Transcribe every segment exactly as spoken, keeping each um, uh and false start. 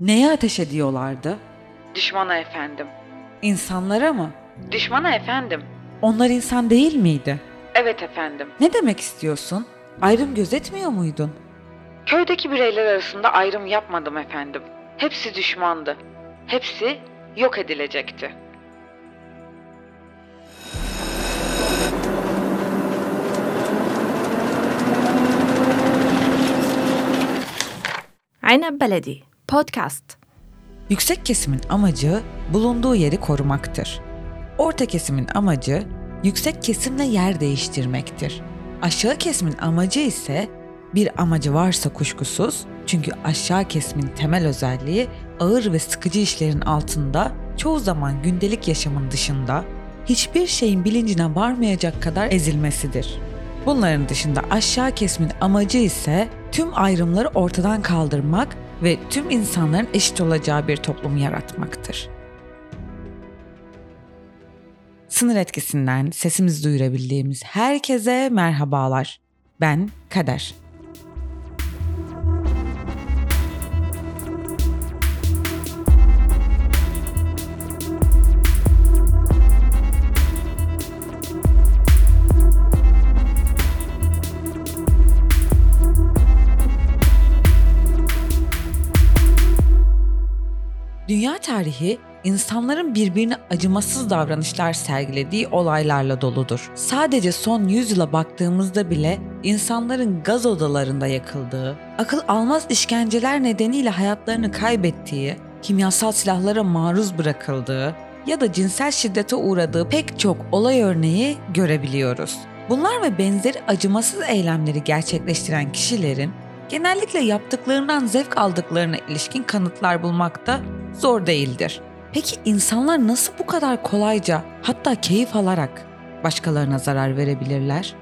Neye ateş ediyorlardı? Düşmana efendim. İnsanlara mı? Düşmana efendim. Onlar insan değil miydi? Evet efendim. Ne demek istiyorsun? Ayrım gözetmiyor muydun? Köydeki bireyler arasında ayrım yapmadım efendim. Hepsi düşmandı. Hepsi yok edilecekti. Aynen Beledi Podcast. Yüksek kesimin amacı bulunduğu yeri korumaktır. Orta kesimin amacı yüksek kesimle yer değiştirmektir. Aşağı kesimin amacı ise bir amacı varsa kuşkusuz, çünkü aşağı kesimin temel özelliği ağır ve sıkıcı işlerin altında, çoğu zaman gündelik yaşamın dışında, hiçbir şeyin bilincine varmayacak kadar ezilmesidir. Bunların dışında aşağı kesimin amacı ise tüm ayrımları ortadan kaldırmak ve tüm insanların eşit olacağı bir toplum yaratmaktır. Sınır etkisinden sesimizi duyurabildiğimiz herkese merhabalar. Ben Kader. Dünya tarihi, insanların birbirine acımasız davranışlar sergilediği olaylarla doludur. Sadece son yüzyıla baktığımızda bile insanların gaz odalarında yakıldığı, akıl almaz işkenceler nedeniyle hayatlarını kaybettiği, kimyasal silahlara maruz bırakıldığı ya da cinsel şiddete uğradığı pek çok olay örneği görebiliyoruz. Bunlar ve benzeri acımasız eylemleri gerçekleştiren kişilerin genellikle yaptıklarından zevk aldıklarına ilişkin kanıtlar bulmak da zor değildir. Peki insanlar nasıl bu kadar kolayca, hatta keyif alarak başkalarına zarar verebilirler?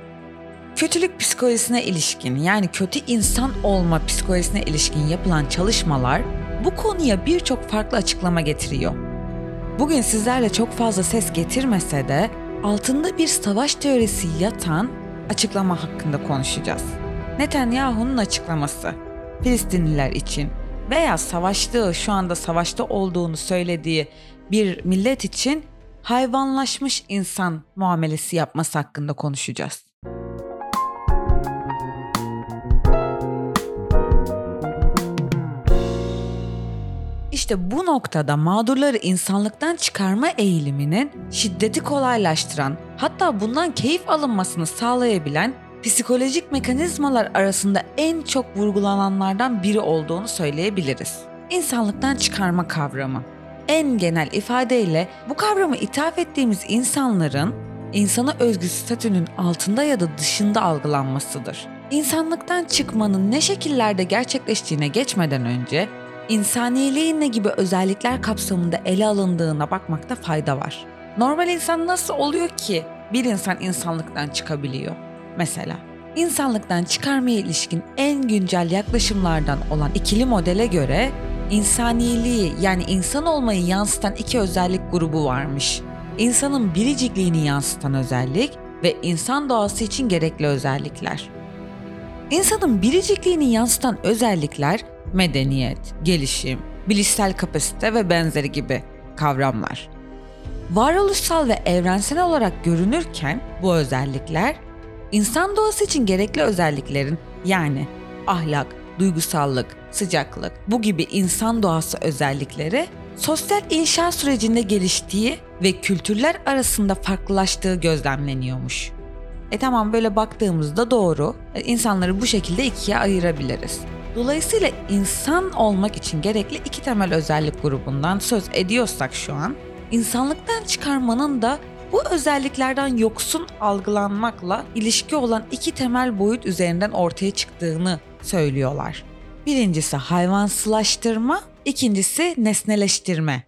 Kötülük psikolojisine ilişkin, yani kötü insan olma psikolojisine ilişkin yapılan çalışmalar bu konuya birçok farklı açıklama getiriyor. Bugün sizlerle çok fazla ses getirmese de altında bir savaş teorisi yatan açıklama hakkında konuşacağız. Netanyahu'nun açıklaması, Filistinliler için veya savaştığı, şu anda savaşta olduğunu söylediği bir millet için hayvanlaşmış insan muamelesi yapması hakkında konuşacağız. İşte bu noktada mağdurları insanlıktan çıkarma eğiliminin şiddeti kolaylaştıran, hatta bundan keyif alınmasını sağlayabilen psikolojik mekanizmalar arasında en çok vurgulananlardan biri olduğunu söyleyebiliriz. İnsanlıktan çıkarma kavramı. En genel ifadeyle bu kavramı ithaf ettiğimiz insanların insana özgü statünün altında ya da dışında algılanmasıdır. İnsanlıktan çıkmanın ne şekillerde gerçekleştiğine geçmeden önce insaniliğin ne gibi özellikler kapsamında ele alındığına bakmakta fayda var. Normal insan nasıl oluyor ki bir insan insanlıktan çıkabiliyor? Mesela, insanlıktan çıkarmaya ilişkin en güncel yaklaşımlardan olan ikili modele göre insaniliği, yani insan olmayı yansıtan iki özellik grubu varmış. İnsanın biricikliğini yansıtan özellik ve insan doğası için gerekli özellikler. İnsanın biricikliğini yansıtan özellikler medeniyet, gelişim, bilişsel kapasite ve benzeri gibi kavramlar. Varoluşsal ve evrensel olarak görünürken bu özellikler, İnsan doğası için gerekli özelliklerin, yani ahlak, duygusallık, sıcaklık, bu gibi insan doğası özellikleri sosyal inşa sürecinde geliştiği ve kültürler arasında farklılaştığı gözlemleniyormuş. E tamam, böyle baktığımızda doğru, insanları bu şekilde ikiye ayırabiliriz. Dolayısıyla insan olmak için gerekli iki temel özellik grubundan söz ediyorsak şu an, insanlıktan çıkarmanın da bu özelliklerden yoksun algılanmakla ilişki olan iki temel boyut üzerinden ortaya çıktığını söylüyorlar. Birincisi hayvansılaştırma, ikincisi nesneleştirme.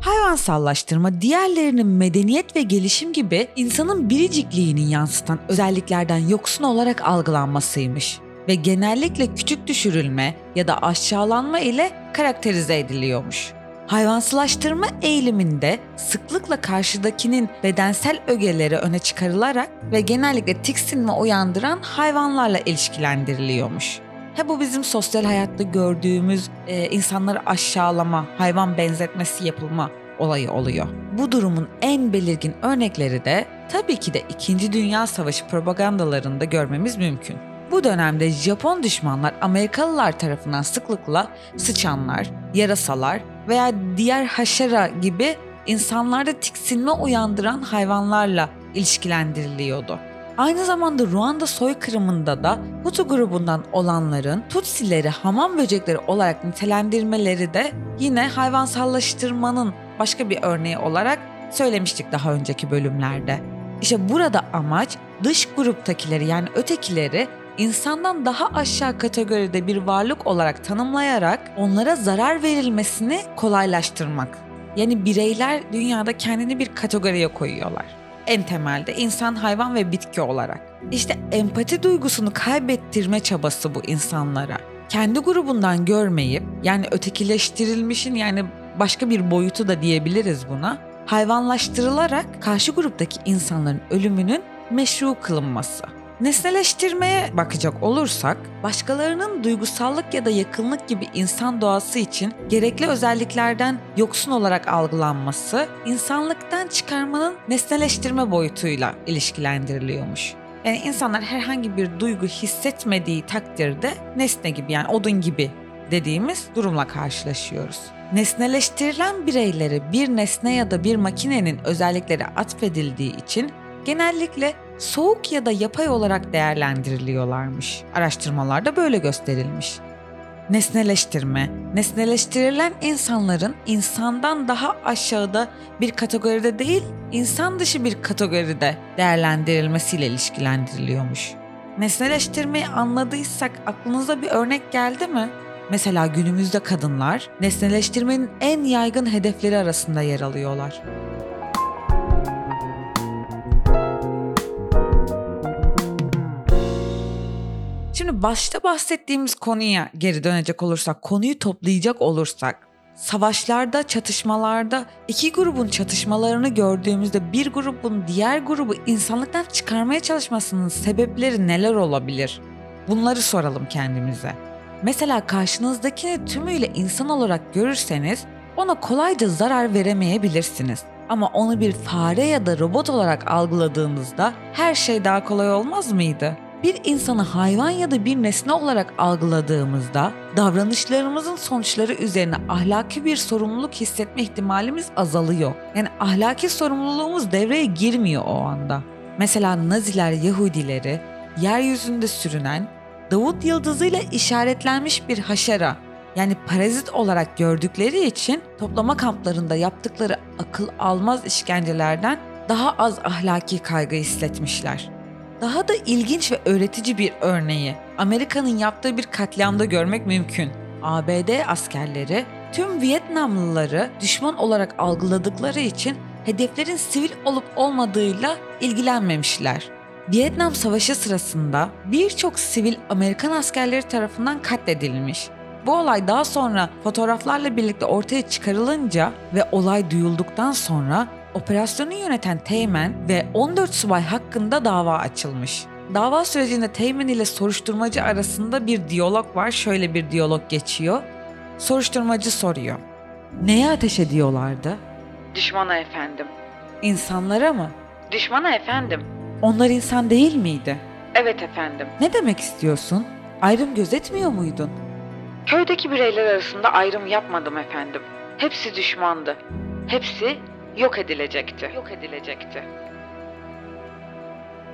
Hayvansallaştırma, diğerlerinin medeniyet ve gelişim gibi insanın biricikliğini yansıtan özelliklerden yoksun olarak algılanmasıymış ve genellikle küçük düşürülme ya da aşağılanma ile karakterize ediliyormuş. Hayvansılaştırma eğiliminde sıklıkla karşıdakinin bedensel ögeleri öne çıkarılarak ve genellikle tiksinme uyandıran hayvanlarla ilişkilendiriliyormuş. Ha, bu bizim sosyal hayatta gördüğümüz e, insanları aşağılama, hayvan benzetmesi yapılma olayı oluyor. Bu durumun en belirgin örnekleri de tabii ki de İkinci Dünya Savaşı propagandalarında görmemiz mümkün. Bu dönemde Japon düşmanlar Amerikalılar tarafından sıklıkla sıçanlar, yarasalar veya diğer haşera gibi insanlarda tiksinme uyandıran hayvanlarla ilişkilendiriliyordu. Aynı zamanda Ruanda soykırımında da Hutu grubundan olanların Tutsileri hamam böcekleri olarak nitelendirmeleri de yine hayvansallaştırmanın başka bir örneği olarak söylemiştik daha önceki bölümlerde. İşte burada amaç dış gruptakileri, yani ötekileri insandan daha aşağı kategoride bir varlık olarak tanımlayarak onlara zarar verilmesini kolaylaştırmak. Yani bireyler dünyada kendini bir kategoriye koyuyorlar. En temelde insan, hayvan ve bitki olarak. İşte empati duygusunu kaybettirme çabası bu insanlara. Kendi grubundan görmeyip, yani ötekileştirilmişin, yani başka bir boyutu da diyebiliriz buna, hayvanlaştırılarak karşı gruptaki insanların ölümünün meşru kılınması. Nesneleştirmeye bakacak olursak, başkalarının duygusallık ya da yakınlık gibi insan doğası için gerekli özelliklerden yoksun olarak algılanması, insanlıktan çıkarmanın nesneleştirme boyutuyla ilişkilendiriliyormuş. Yani insanlar herhangi bir duygu hissetmediği takdirde nesne gibi, yani odun gibi dediğimiz durumla karşılaşıyoruz. Nesneleştirilen bireylere bir nesne ya da bir makinenin özellikleri atfedildiği için genellikle soğuk ya da yapay olarak değerlendiriliyorlarmış. Araştırmalarda böyle gösterilmiş. Nesneleştirme, nesneleştirilen insanların insandan daha aşağıda bir kategoride değil, insan dışı bir kategoride değerlendirilmesiyle ilişkilendiriliyormuş. Nesneleştirmeyi anladıysak aklınıza bir örnek geldi mi? Mesela günümüzde kadınlar nesneleştirmenin en yaygın hedefleri arasında yer alıyorlar. Şimdi başta bahsettiğimiz konuya geri dönecek olursak, konuyu toplayacak olursak, savaşlarda, çatışmalarda iki grubun çatışmalarını gördüğümüzde bir grubun diğer grubu insanlıktan çıkarmaya çalışmasının sebepleri neler olabilir? Bunları soralım kendimize. Mesela karşınızdakini tümüyle insan olarak görürseniz ona kolayca zarar veremeyebilirsiniz. Ama onu bir fare ya da robot olarak algıladığınızda her şey daha kolay olmaz mıydı? Bir insanı hayvan ya da bir nesne olarak algıladığımızda davranışlarımızın sonuçları üzerine ahlaki bir sorumluluk hissetme ihtimalimiz azalıyor. Yani ahlaki sorumluluğumuz devreye girmiyor o anda. Mesela Naziler Yahudileri, yeryüzünde sürünen, Davut yıldızıyla işaretlenmiş bir haşera, yani parazit olarak gördükleri için toplama kamplarında yaptıkları akıl almaz işkencelerden daha az ahlaki kaygı hissetmişler. Daha da ilginç ve öğretici bir örneği Amerika'nın yaptığı bir katliamda görmek mümkün. A B D askerleri tüm Vietnamlıları düşman olarak algıladıkları için hedeflerin sivil olup olmadığıyla ilgilenmemişler. Vietnam Savaşı sırasında birçok sivil Amerikan askerleri tarafından katledilmiş. Bu olay daha sonra fotoğraflarla birlikte ortaya çıkarılınca ve olay duyulduktan sonra operasyonu yöneten Teğmen ve on dört subay hakkında dava açılmış. Dava sürecinde Teğmen ile soruşturmacı arasında bir diyalog var. Şöyle bir diyalog geçiyor. Soruşturmacı soruyor. Neye ateş ediyorlardı? Düşmana efendim. İnsanlara mı? Düşmana efendim. Onlar insan değil miydi? Evet efendim. Ne demek istiyorsun? Ayrım gözetmiyor muydun? Köydeki bireyler arasında ayrım yapmadım efendim. Hepsi düşmandı. Hepsi yok edilecekti. Yok edilecekti.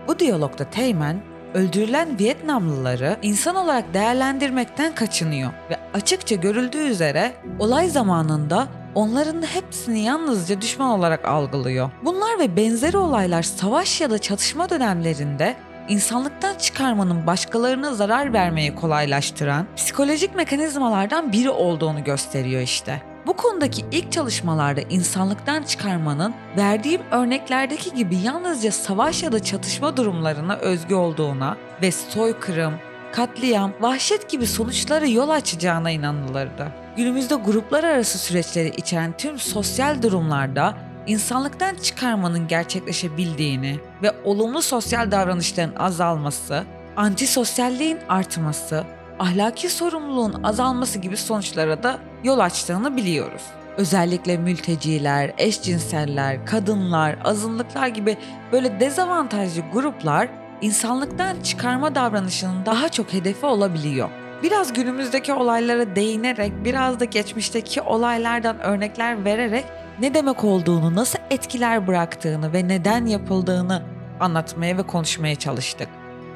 Bu diyalogda Teğmen, öldürülen Vietnamlıları insan olarak değerlendirmekten kaçınıyor ve açıkça görüldüğü üzere olay zamanında onların da hepsini yalnızca düşman olarak algılıyor. Bunlar ve benzeri olaylar savaş ya da çatışma dönemlerinde insanlıktan çıkarmanın başkalarına zarar vermeyi kolaylaştıran psikolojik mekanizmalardan biri olduğunu gösteriyor işte. Bu konudaki ilk çalışmalarda insanlıktan çıkarmanın verdiğim örneklerdeki gibi yalnızca savaş ya da çatışma durumlarına özgü olduğuna ve soykırım, katliam, vahşet gibi sonuçlara yol açacağına inanılırdı. günümüzde gruplar arası süreçleri içeren tüm sosyal durumlarda insanlıktan çıkarmanın gerçekleşebildiğini ve olumlu sosyal davranışların azalması, antisosyalliğin artması, ahlaki sorumluluğun azalması gibi sonuçlara da yol açtığını biliyoruz. Özellikle mülteciler, eşcinseller, kadınlar, azınlıklar gibi böyle dezavantajlı gruplar insanlıktan çıkarma davranışının daha çok hedefi olabiliyor. Biraz günümüzdeki olaylara değinerek, biraz da geçmişteki olaylardan örnekler vererek ne demek olduğunu, nasıl etkiler bıraktığını ve neden yapıldığını anlatmaya ve konuşmaya çalıştık.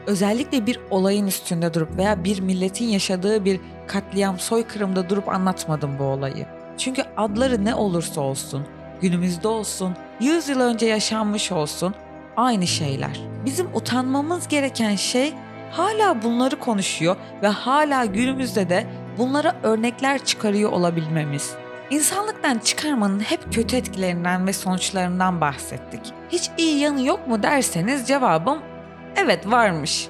Özellikle bir olayın üstünde durup veya bir milletin yaşadığı bir katliam, soykırımda durup anlatmadım bu olayı. Çünkü adları ne olursa olsun, günümüzde olsun, yüz yıl önce yaşanmış olsun, aynı şeyler. Bizim utanmamız gereken şey hala bunları konuşuyor ve hala günümüzde de bunlara örnekler çıkarıyor olabilmemiz. İnsanlıktan çıkarmanın hep kötü etkilerinden ve sonuçlarından bahsettik. Hiç iyi yanı yok mu derseniz cevabım evet varmış.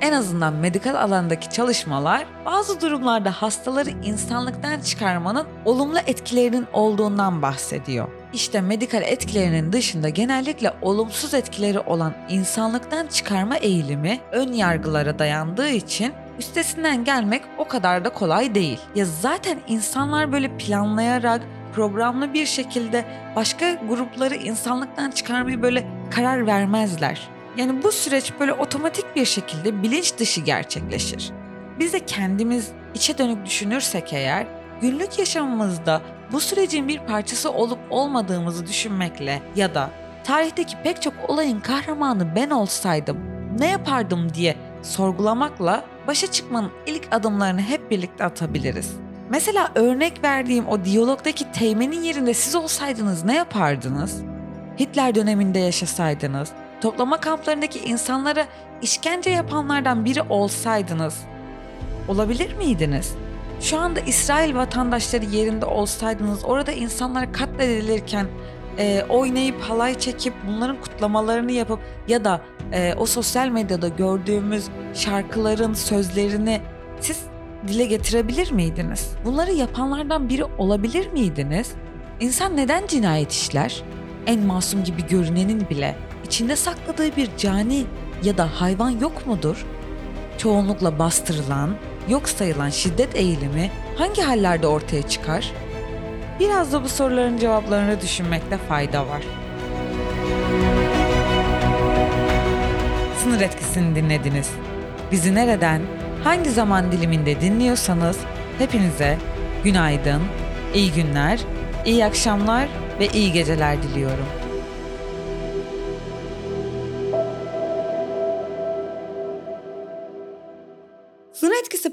En azından medikal alandaki çalışmalar bazı durumlarda hastaları insanlıktan çıkarmanın olumlu etkilerinin olduğundan bahsediyor. İşte medikal etkilerinin dışında genellikle olumsuz etkileri olan insanlıktan çıkarma eğilimi ön yargılara dayandığı için üstesinden gelmek o kadar da kolay değil. Ya zaten insanlar böyle planlayarak, programlı bir şekilde başka grupları insanlıktan çıkarmaya böyle karar vermezler. Yani bu süreç böyle otomatik bir şekilde bilinç dışı gerçekleşir. Biz de kendimiz içe dönük düşünürsek eğer, günlük yaşamımızda bu sürecin bir parçası olup olmadığımızı düşünmekle ya da tarihteki pek çok olayın kahramanı ben olsaydım ne yapardım diye sorgulamakla başa çıkmanın ilk adımlarını hep birlikte atabiliriz. Mesela örnek verdiğim o diyalogdaki teğmenin yerinde siz olsaydınız ne yapardınız? Hitler döneminde yaşasaydınız, toplama kamplarındaki insanlara işkence yapanlardan biri olsaydınız, olabilir miydiniz? Şu anda İsrail vatandaşları yerinde olsaydınız, orada insanlar katledilirken e, oynayıp halay çekip bunların kutlamalarını yapıp ya da e, o sosyal medyada gördüğümüz şarkıların sözlerini siz dile getirebilir miydiniz? Bunları yapanlardan biri olabilir miydiniz? İnsan neden cinayet işler? En masum gibi görünenin bile içinde sakladığı bir cani ya da hayvan yok mudur? Çoğunlukla bastırılan, yok sayılan şiddet eğilimi hangi hallerde ortaya çıkar? Biraz da bu soruların cevaplarını düşünmekte fayda var. Sınır etkisini dinlediniz. Bizi nereden, hangi zaman diliminde dinliyorsanız hepinize günaydın, iyi günler, iyi akşamlar ve iyi geceler diliyorum. Sınır etkisi